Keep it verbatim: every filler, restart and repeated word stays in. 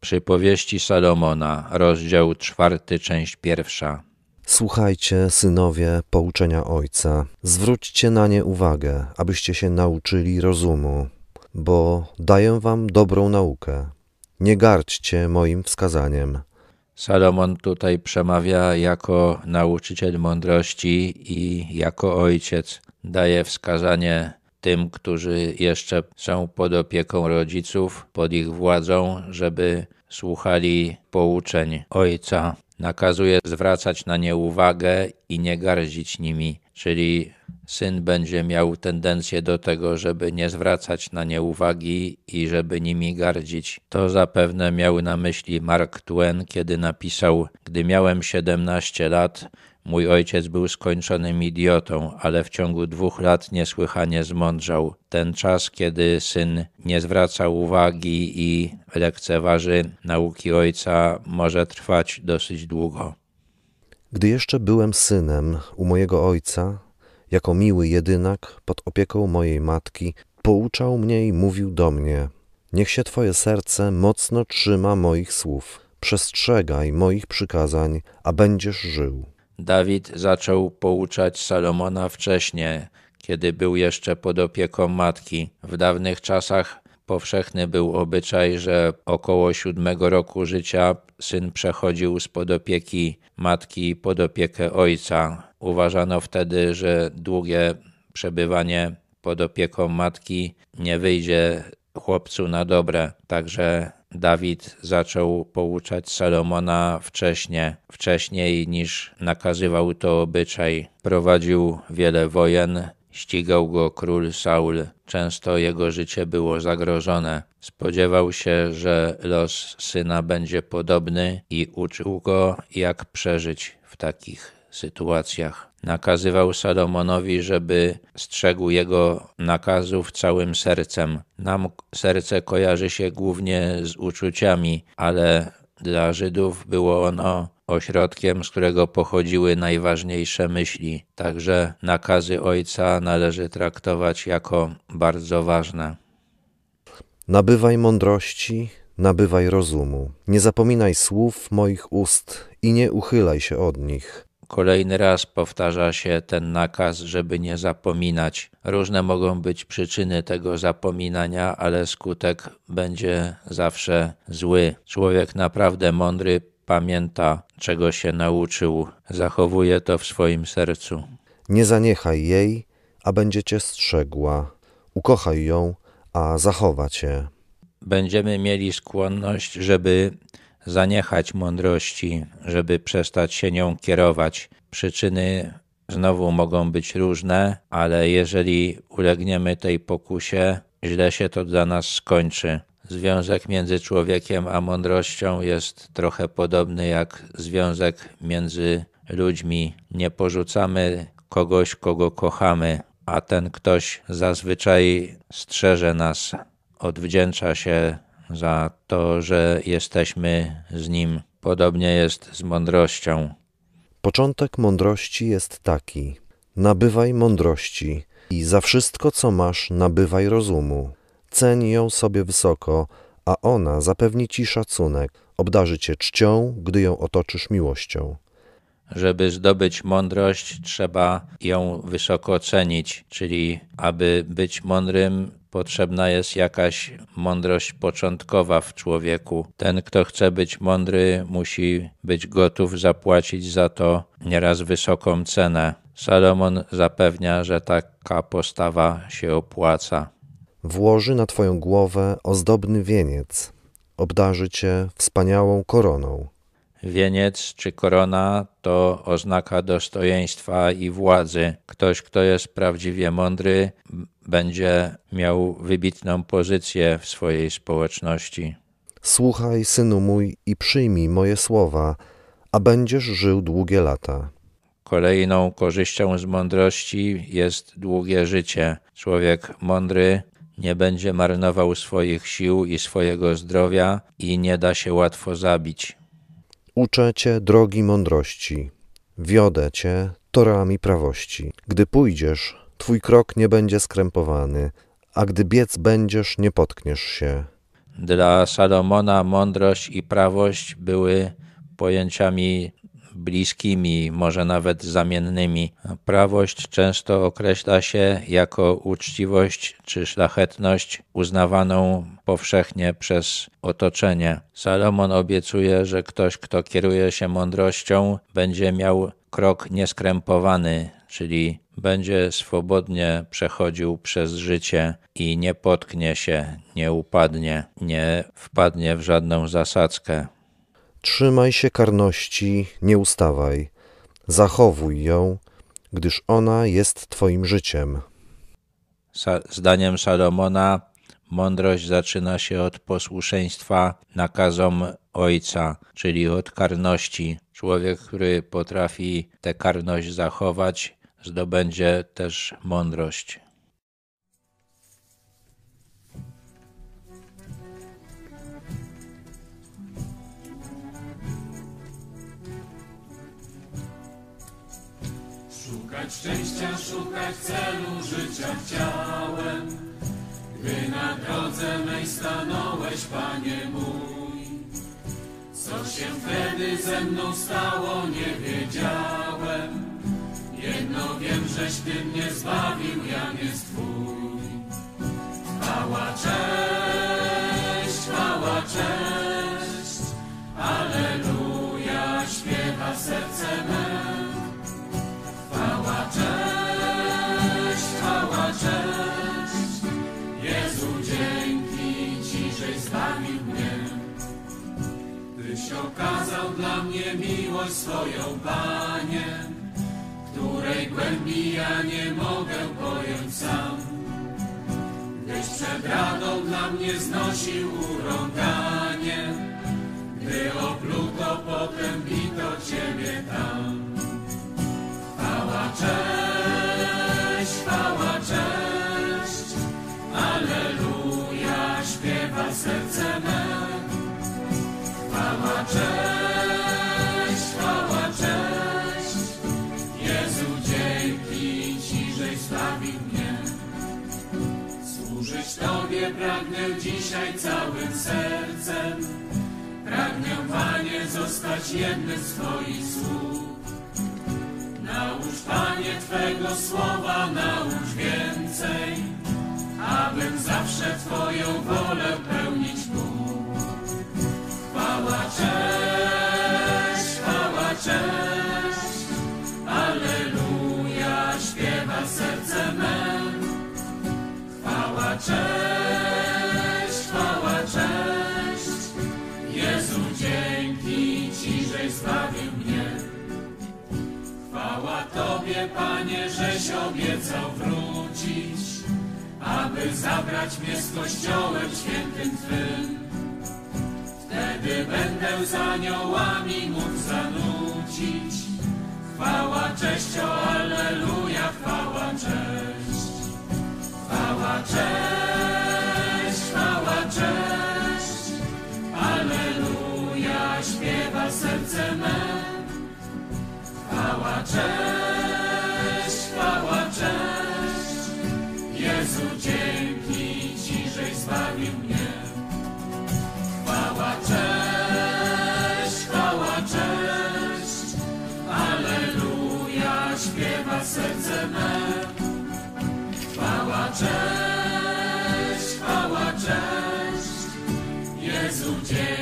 Przypowieści Salomona, rozdział czwarty, część pierwsza. Słuchajcie, synowie, pouczenia Ojca. Zwróćcie na nie uwagę, abyście się nauczyli rozumu, bo daję wam dobrą naukę. Nie gardźcie moim wskazaniem. Salomon tutaj przemawia jako nauczyciel mądrości i jako ojciec. Daje wskazanie tym, którzy jeszcze są pod opieką rodziców, pod ich władzą, żeby słuchali pouczeń Ojca. Nakazuje zwracać na nie uwagę i nie gardzić nimi, czyli syn będzie miał tendencję do tego, żeby nie zwracać na nie uwagi i żeby nimi gardzić. To zapewne miał na myśli Mark Twain, kiedy napisał: gdy miałem siedemnaście lat, mój ojciec był skończonym idiotą, ale w ciągu dwóch lat niesłychanie zmądrzał. Ten czas, kiedy syn nie zwraca uwagi i lekceważy nauki ojca, może trwać dosyć długo. Gdy jeszcze byłem synem u mojego ojca, jako miły jedynak pod opieką mojej matki, pouczał mnie i mówił do mnie: niech się twoje serce mocno trzyma moich słów, przestrzegaj moich przykazań, a będziesz żył. Dawid zaczął pouczać Salomona wcześniej, kiedy był jeszcze pod opieką matki. W dawnych czasach powszechny był obyczaj, że około siódmego roku życia syn przechodził z pod opieki matki pod opiekę ojca. Uważano wtedy, że długie przebywanie pod opieką matki nie wyjdzie chłopcu na dobre, także Dawid zaczął pouczać Salomona wcześniej, wcześniej niż nakazywał to obyczaj. Prowadził wiele wojen, ścigał go król Saul. Często jego życie było zagrożone. Spodziewał się, że los syna będzie podobny i uczył go, jak przeżyć w takich sytuacjach. Nakazywał Salomonowi, żeby strzegł jego nakazów całym sercem. Nam serce kojarzy się głównie z uczuciami, ale dla Żydów było ono ośrodkiem, z którego pochodziły najważniejsze myśli. Także nakazy ojca należy traktować jako bardzo ważne. Nabywaj mądrości, nabywaj rozumu. Nie zapominaj słów moich ust i nie uchylaj się od nich. Kolejny raz powtarza się ten nakaz, żeby nie zapominać. Różne mogą być przyczyny tego zapominania, ale skutek będzie zawsze zły. Człowiek naprawdę mądry pamięta, czego się nauczył. Zachowuje to w swoim sercu. Nie zaniechaj jej, a będzie cię strzegła. Ukochaj ją, a zachowa cię. Będziemy mieli skłonność, żeby zaniechać mądrości, żeby przestać się nią kierować. Przyczyny znowu mogą być różne, ale jeżeli ulegniemy tej pokusie, źle się to dla nas skończy. Związek między człowiekiem a mądrością jest trochę podobny jak związek między ludźmi. Nie porzucamy kogoś, kogo kochamy, a ten ktoś zazwyczaj strzeże nas, odwdzięcza się za to, że jesteśmy z nim. Podobnie jest z mądrością. Początek mądrości jest taki: nabywaj mądrości i za wszystko, co masz, nabywaj rozumu. Ceń ją sobie wysoko, a ona zapewni ci szacunek, obdarzy cię czcią, gdy ją otoczysz miłością. Żeby zdobyć mądrość, trzeba ją wysoko cenić, czyli aby być mądrym, potrzebna jest jakaś mądrość początkowa w człowieku. Ten, kto chce być mądry, musi być gotów zapłacić za to nieraz wysoką cenę. Salomon zapewnia, że taka postawa się opłaca. Włoży na twoją głowę ozdobny wieniec, obdarzy cię wspaniałą koroną. Wieniec czy korona to oznaka dostojeństwa i władzy. Ktoś, kto jest prawdziwie mądry, będzie miał wybitną pozycję w swojej społeczności. Słuchaj, synu mój, i przyjmij moje słowa, a będziesz żył długie lata. Kolejną korzyścią z mądrości jest długie życie. Człowiek mądry nie będzie marnował swoich sił i swojego zdrowia i nie da się łatwo zabić. Uczę cię drogi mądrości, wiodę cię torami prawości. Gdy pójdziesz, twój krok nie będzie skrępowany, a gdy biec będziesz, nie potkniesz się. Dla Salomona mądrość i prawość były pojęciami bliskimi, może nawet zamiennymi. Prawość często określa się jako uczciwość czy szlachetność uznawaną powszechnie przez otoczenie. Salomon obiecuje, że ktoś, kto kieruje się mądrością, będzie miał krok nieskrępowany, czyli będzie swobodnie przechodził przez życie i nie potknie się, nie upadnie, nie wpadnie w żadną zasadzkę. Trzymaj się karności, nie ustawaj, zachowuj ją, gdyż ona jest twoim życiem. Sa- zdaniem Salomona mądrość zaczyna się od posłuszeństwa nakazom ojca, czyli od karności. Człowiek, który potrafi tę karność zachować, zdobędzie też mądrość. Szukać szczęścia, szukać celu życia chciałem, gdy na drodze mej stanąłeś, Panie mój. Co się wtedy ze mną stało, nie wiedziałem. Jedno wiem, żeś Ty mnie zbawił, ja nie Twój. Chwała, cześć, chwała, cześć, alleluja, śpiewa serce me. Chwała, cześć, chwała, cześć, Jezu, dzięki Ci, żeś zbawił mnie. Tyś okazał dla mnie miłość swoją, Panie, której głębi ja nie mogę pojąć sam, gdyś przed radą dla mnie znosił urąganie, gdy opluto potem bito Ciebie tam. Chwała, cześć, chwała, cześć, alleluja, śpiewa serce me. Chwała, cześć, chwała, cześć, mnie. Służyć Tobie pragnę dzisiaj całym sercem. Pragnę, Panie, zostać jednym z Twoich słów. Naucz, Panie, Twego słowa, naucz więcej, abym zawsze Twoją wolę pełnić mógł. Chwała, cześć, chwała, cześć, alleluja, śpiewa serce me. Chwała, cześć, chwała, cześć, Jezu, dzięki Ci, żeś zbawił mnie. Chwała Tobie, Panie, żeś obiecał wrócić, aby zabrać mnie z Kościołem świętym Twym. Wtedy będę z aniołami mógł zanucić. Chwała, cześć, o alleluja, chwała, cześć. Chwała, cześć, chwała, cześć, alleluja, śpiewa serce me. Chwała, cześć, chwała, cześć, Jezu, dzięki Ci, żeś zbawił mnie. Chwała, cześć, chwała, cześć, alleluja, śpiewa serce me. Chwała, cześć, chwała, cześć, Jezu, dzięki.